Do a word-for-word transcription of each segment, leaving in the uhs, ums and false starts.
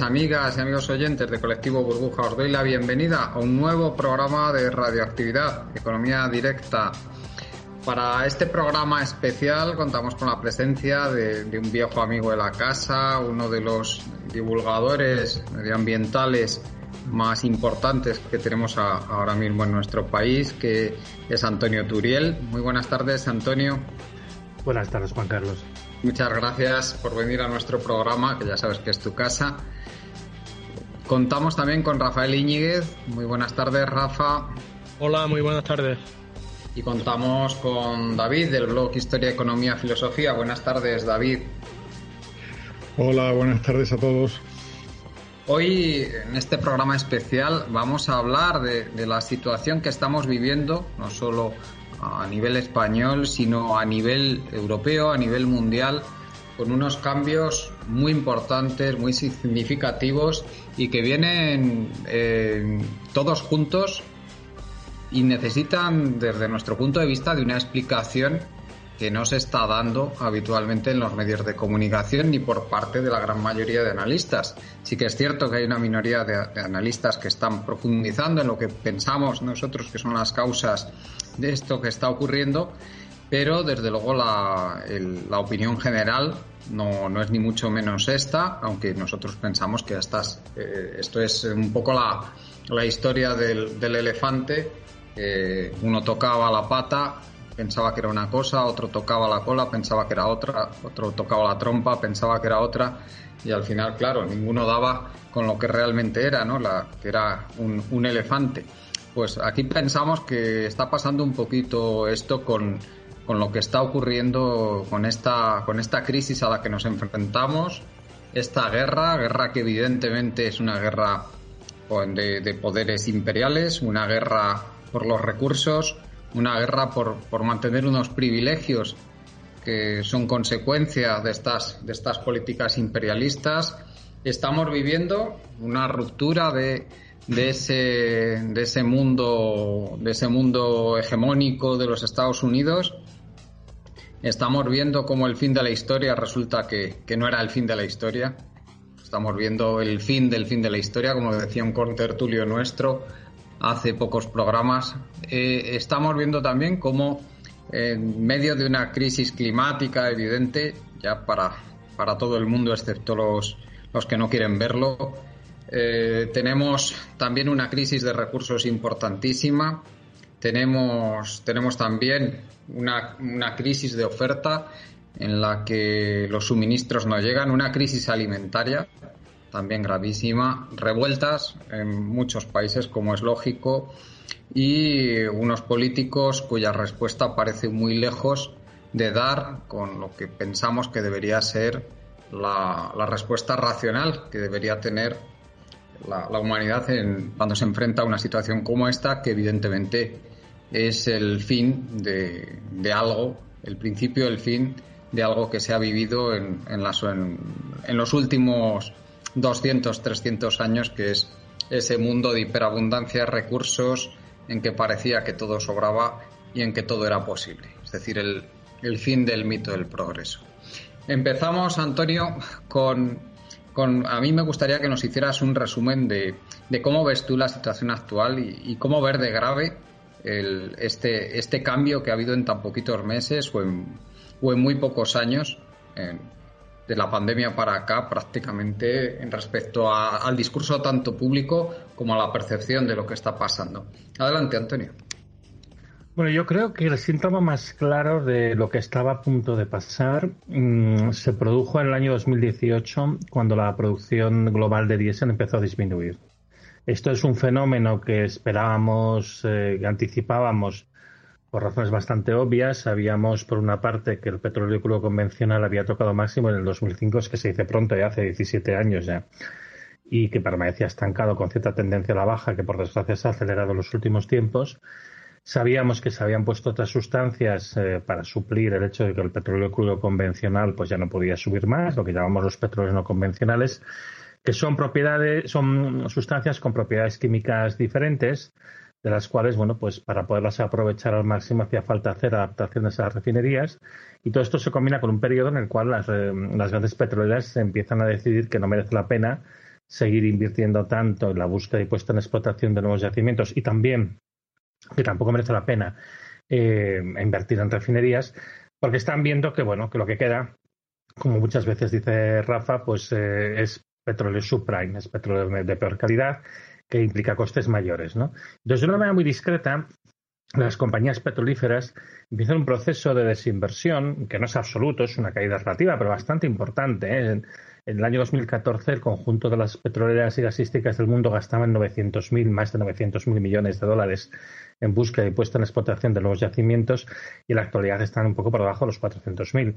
Amigas y amigos oyentes de Colectivo Burbuja, os doy la bienvenida a un nuevo programa de radioactividad, Economía Directa. Para este programa especial contamos con la presencia de, de un viejo amigo de la casa, uno de los divulgadores medioambientales más importantes que tenemos a, ahora mismo en nuestro país, que es Antonio Turiel. Muy buenas tardes, Antonio. Buenas tardes, Juan Carlos. Muchas gracias por venir a nuestro programa, que ya sabes que es tu casa. Contamos también con Rafael Iñiguez. Muy buenas tardes, Rafa. Hola, muy buenas tardes. Y contamos con David, del blog Historia, Economía y Filosofía. Buenas tardes, David. Hola, buenas tardes a todos. Hoy, en este programa especial, vamos a hablar de, de la situación que estamos viviendo, no solo a nivel español, sino a nivel europeo, a nivel mundial, con unos cambios muy importantes, muy significativos y que vienen eh, todos juntos y necesitan, desde nuestro punto de vista, de una explicación que no se está dando habitualmente en los medios de comunicación ni por parte de la gran mayoría de analistas. Sí que es cierto que hay una minoría de, de analistas que están profundizando en lo que pensamos nosotros que son las causas de esto que está ocurriendo, pero desde luego la, el, la opinión general no, no es ni mucho menos esta, aunque nosotros pensamos que estas, eh, esto es un poco la, la historia del, del elefante. Eh, uno tocaba la pata, pensaba que era una cosa, otro tocaba la cola, pensaba que era otra, otro tocaba la trompa, pensaba que era otra, y al final, claro, ninguno daba con lo que realmente era, ¿no? La, que era un, un elefante. Pues aquí pensamos que está pasando un poquito esto con, con lo que está ocurriendo con esta, con esta crisis a la que nos enfrentamos, esta guerra, guerra que evidentemente es una guerra de, de poderes imperiales, una guerra por los recursos, una guerra por, por mantener unos privilegios que son consecuencia de estas, de estas políticas imperialistas. Estamos viviendo una ruptura de... de ese de ese mundo de ese mundo hegemónico de los Estados Unidos. Estamos viendo cómo el fin de la historia resulta que, que no era el fin de la historia. Estamos viendo el fin del fin de la historia, como decía un contertulio nuestro hace pocos programas. Eh, estamos viendo también cómo en medio de una crisis climática evidente ya para, para todo el mundo, excepto los, los que no quieren verlo, Eh, tenemos también una crisis de recursos importantísima, tenemos, tenemos también una, una crisis de oferta en la que los suministros no llegan, una crisis alimentaria también gravísima, revueltas en muchos países, como es lógico, y unos políticos cuya respuesta parece muy lejos de dar con lo que pensamos que debería ser la, la respuesta racional que debería tener La, la humanidad en, cuando se enfrenta a una situación como esta, que evidentemente es el fin de, de algo, el principio del fin de algo que se ha vivido en, en, las, en, en los últimos doscientos, trescientos años, que es ese mundo de hiperabundancia, recursos, en que parecía que todo sobraba y en que todo era posible. Es decir, el, el fin del mito del progreso. Empezamos, Antonio, con... A mí me gustaría que nos hicieras un resumen de, de cómo ves tú la situación actual y, y cómo ver de grave el, este, este cambio que ha habido en tan poquitos meses o en, o en muy pocos años en, de la pandemia para acá, prácticamente, en respecto a, al discurso tanto público como a la percepción de lo que está pasando. Adelante, Antonio. Bueno, yo creo que el síntoma más claro de lo que estaba a punto de pasar mmm, se produjo en el año dos mil dieciocho, cuando la producción global de diésel empezó a disminuir. Esto es un fenómeno que esperábamos, eh, que anticipábamos por razones bastante obvias. Sabíamos, por una parte, que el petróleo crudo convencional había tocado máximo en el dos mil cinco, es que se dice pronto, ya hace diecisiete años ya, y que permanecía estancado con cierta tendencia a la baja, que por desgracia se ha acelerado en los últimos tiempos. Sabíamos que se habían puesto otras sustancias eh, para suplir el hecho de que el petróleo crudo convencional pues ya no podía subir más, lo que llamamos los petróleos no convencionales, que son propiedades, son sustancias con propiedades químicas diferentes, de las cuales, bueno, pues para poderlas aprovechar al máximo hacía falta hacer adaptaciones a las refinerías, y todo esto se combina con un periodo en el cual las, eh, las grandes petroleras empiezan a decidir que no merece la pena seguir invirtiendo tanto en la búsqueda y puesta en explotación de nuevos yacimientos, y también que tampoco merece la pena eh, invertir en refinerías, porque están viendo que, bueno, que lo que queda, como muchas veces dice Rafa, pues eh, es petróleo subprime, es petróleo de peor calidad, que implica costes mayores, ¿no? Entonces, de una manera muy discreta, las compañías petrolíferas empiezan un proceso de desinversión, que no es absoluto, es una caída relativa, pero bastante importante, ¿eh? En, en el año dos mil catorce, el conjunto de las petroleras y gasísticas del mundo gastaban novecientos mil, más de novecientos mil millones de dólares en búsqueda y puesta en explotación de nuevos yacimientos, y en la actualidad están un poco por debajo de los cuatrocientos mil.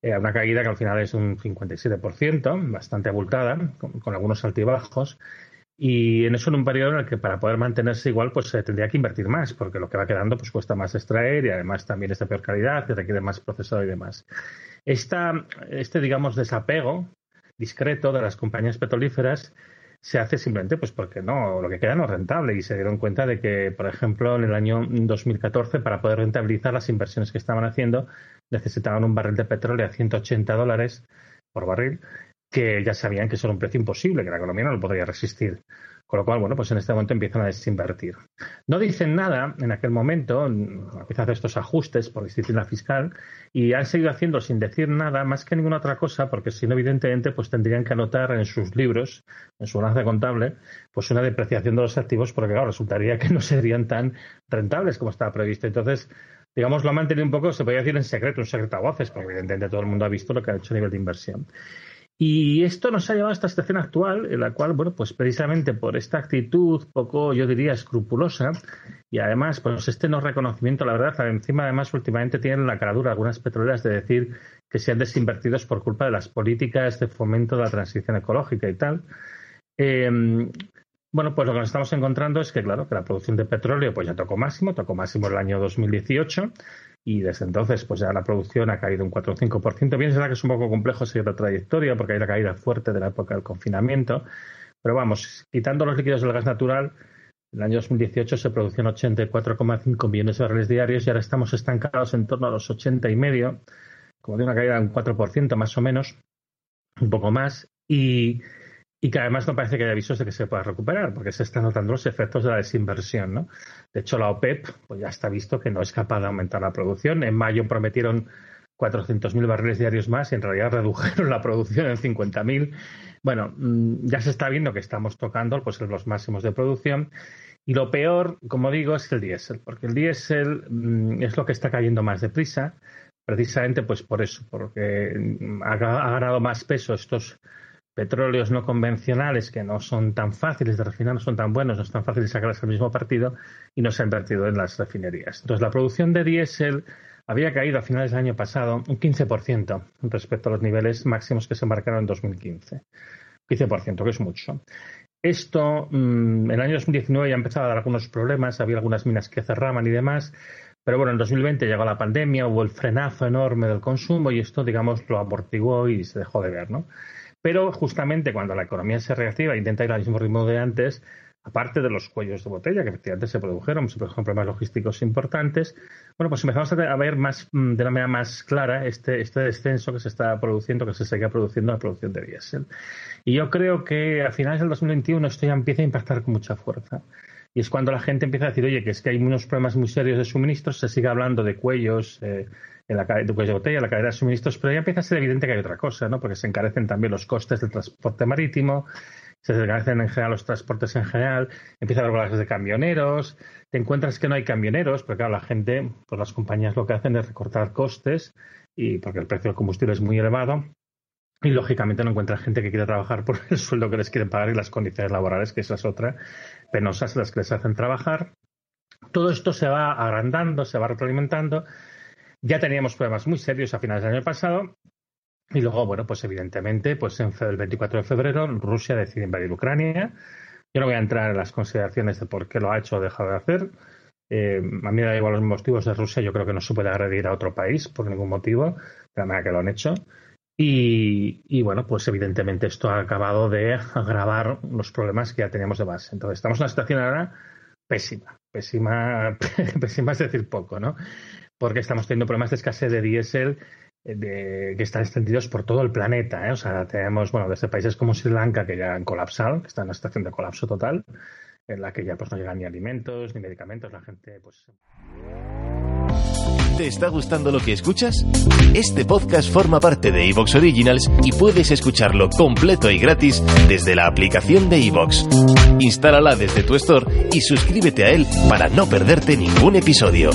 Eh, una caída que al final es un cincuenta y siete por ciento, bastante abultada, con, con algunos altibajos. Y en eso, en un periodo en el que para poder mantenerse igual, pues se tendría que invertir más, porque lo que va quedando pues cuesta más extraer y además también es de peor calidad y requiere más procesado y demás. Esta, este, digamos, desapego discreto de las compañías petrolíferas se hace simplemente pues porque no, lo que queda no es rentable, y se dieron cuenta de que, por ejemplo, en el año dos mil catorce, para poder rentabilizar las inversiones que estaban haciendo, necesitaban un barril de petróleo a ciento ochenta dólares por barril, que ya sabían que eso era un precio imposible, que la economía no lo podría resistir. Con lo cual, bueno, pues en este momento empiezan a desinvertir. No dicen nada en aquel momento, empiezan a hacer estos ajustes por disciplina fiscal, y han seguido haciendo sin decir nada, más que ninguna otra cosa, porque si no, evidentemente, pues tendrían que anotar en sus libros, en su balanza contable, pues una depreciación de los activos, porque claro, resultaría que no serían tan rentables como estaba previsto. Entonces, digamos, lo han mantenido un poco, se podría decir en secreto, un secreto a voces, porque evidentemente todo el mundo ha visto lo que han hecho a nivel de inversión. Y esto nos ha llevado a esta situación actual, en la cual, bueno, pues precisamente por esta actitud poco, yo diría, escrupulosa, y además, pues este no reconocimiento, la verdad, encima, además, últimamente tienen la caradura algunas petroleras de decir que se han desinvertido por culpa de las políticas de fomento de la transición ecológica y tal. Eh, bueno, pues lo que nos estamos encontrando es que, claro, que la producción de petróleo pues ya tocó máximo, tocó máximo el año dos mil dieciocho, y desde entonces pues ya la producción ha caído un cuatro o cinco por ciento. Bien, es verdad que es un poco complejo seguir la trayectoria porque hay la caída fuerte de la época del confinamiento, pero vamos, quitando los líquidos del gas natural, en el año dos mil dieciocho se producían ochenta y cuatro coma cinco millones de barriles diarios y ahora estamos estancados en torno a los ochenta y medio, como de una caída de un cuatro por ciento más o menos, un poco más, y, y que además no parece que haya avisos de que se pueda recuperar, porque se están notando los efectos de la desinversión, ¿no? De hecho, la OPEP pues ya está visto que no es capaz de aumentar la producción. En mayo prometieron cuatrocientos mil barriles diarios más y en realidad redujeron la producción en cincuenta mil. Bueno, ya se está viendo que estamos tocando pues los máximos de producción. Y lo peor, como digo, es el diésel, porque el diésel es lo que está cayendo más deprisa, precisamente pues por eso, porque ha ganado más peso estos petróleos no convencionales que no son tan fáciles de refinar, no son tan buenos, no es tan fácil sacarles al mismo partido, y no se ha invertido en las refinerías. Entonces, la producción de diésel había caído a finales del año pasado un quince por ciento respecto a los niveles máximos que se marcaron en dos mil quince. quince por ciento, que es mucho. Esto, mmm, en el año dos mil diecinueve ya empezaba a dar algunos problemas, había algunas minas que cerraban y demás, pero bueno, en dos mil veinte llegó la pandemia, hubo el frenazo enorme del consumo y esto, digamos, lo amortiguó y se dejó de ver, ¿no? Pero justamente cuando la economía se reactiva e intenta ir al mismo ritmo de antes, aparte de los cuellos de botella que efectivamente se produjeron, se produjeron problemas logísticos importantes, bueno, pues empezamos a ver más, de una manera más clara este, este descenso que se está produciendo, que se seguía produciendo en la producción de diésel. Y yo creo que a finales del dos mil veintiuno esto ya empieza a impactar con mucha fuerza. Y es cuando la gente empieza a decir, oye, que es que hay unos problemas muy serios de suministros, se sigue hablando de cuellos, eh, en la de cuellos de botella, la cadena de suministros, pero ya empieza a ser evidente que hay otra cosa, ¿no? Porque se encarecen también los costes del transporte marítimo, se desgracian en general los transportes en general, empieza a haber huelgas de camioneros, te encuentras que no hay camioneros, pero claro, la gente, pues las compañías lo que hacen es recortar costes, y porque el precio del combustible es muy elevado, y lógicamente no encuentras gente que quiera trabajar por el sueldo que les quieren pagar y las condiciones laborales, que esa es otra, penosas las que les hacen trabajar. Todo esto se va agrandando, se va retroalimentando. Ya teníamos problemas muy serios a finales del año pasado. Y luego, bueno, pues evidentemente, pues en el veinticuatro de febrero Rusia decide invadir Ucrania. Yo no voy a entrar en las consideraciones de por qué lo ha hecho o dejado de hacer. Eh, a mí me da igual los motivos de Rusia. Yo creo que no se puede agredir a otro país por ningún motivo, de la manera que lo han hecho. Y, y bueno, pues evidentemente esto ha acabado de agravar los problemas que ya teníamos de base. Entonces estamos en una situación ahora pésima. Pésima, pésima es decir poco, ¿no? Porque estamos teniendo problemas de escasez de diésel De, que están extendidos por todo el planeta, ¿eh? O sea, tenemos, bueno, desde países como Sri Lanka, que ya han colapsado, que está en una situación de colapso total, en la que ya pues no llegan ni alimentos, ni medicamentos, la gente pues... ¿Te está gustando lo que escuchas? Este podcast forma parte de iVoox Originals y puedes escucharlo completo y gratis desde la aplicación de iVoox. Instálala desde tu store y suscríbete a él para no perderte ningún episodio.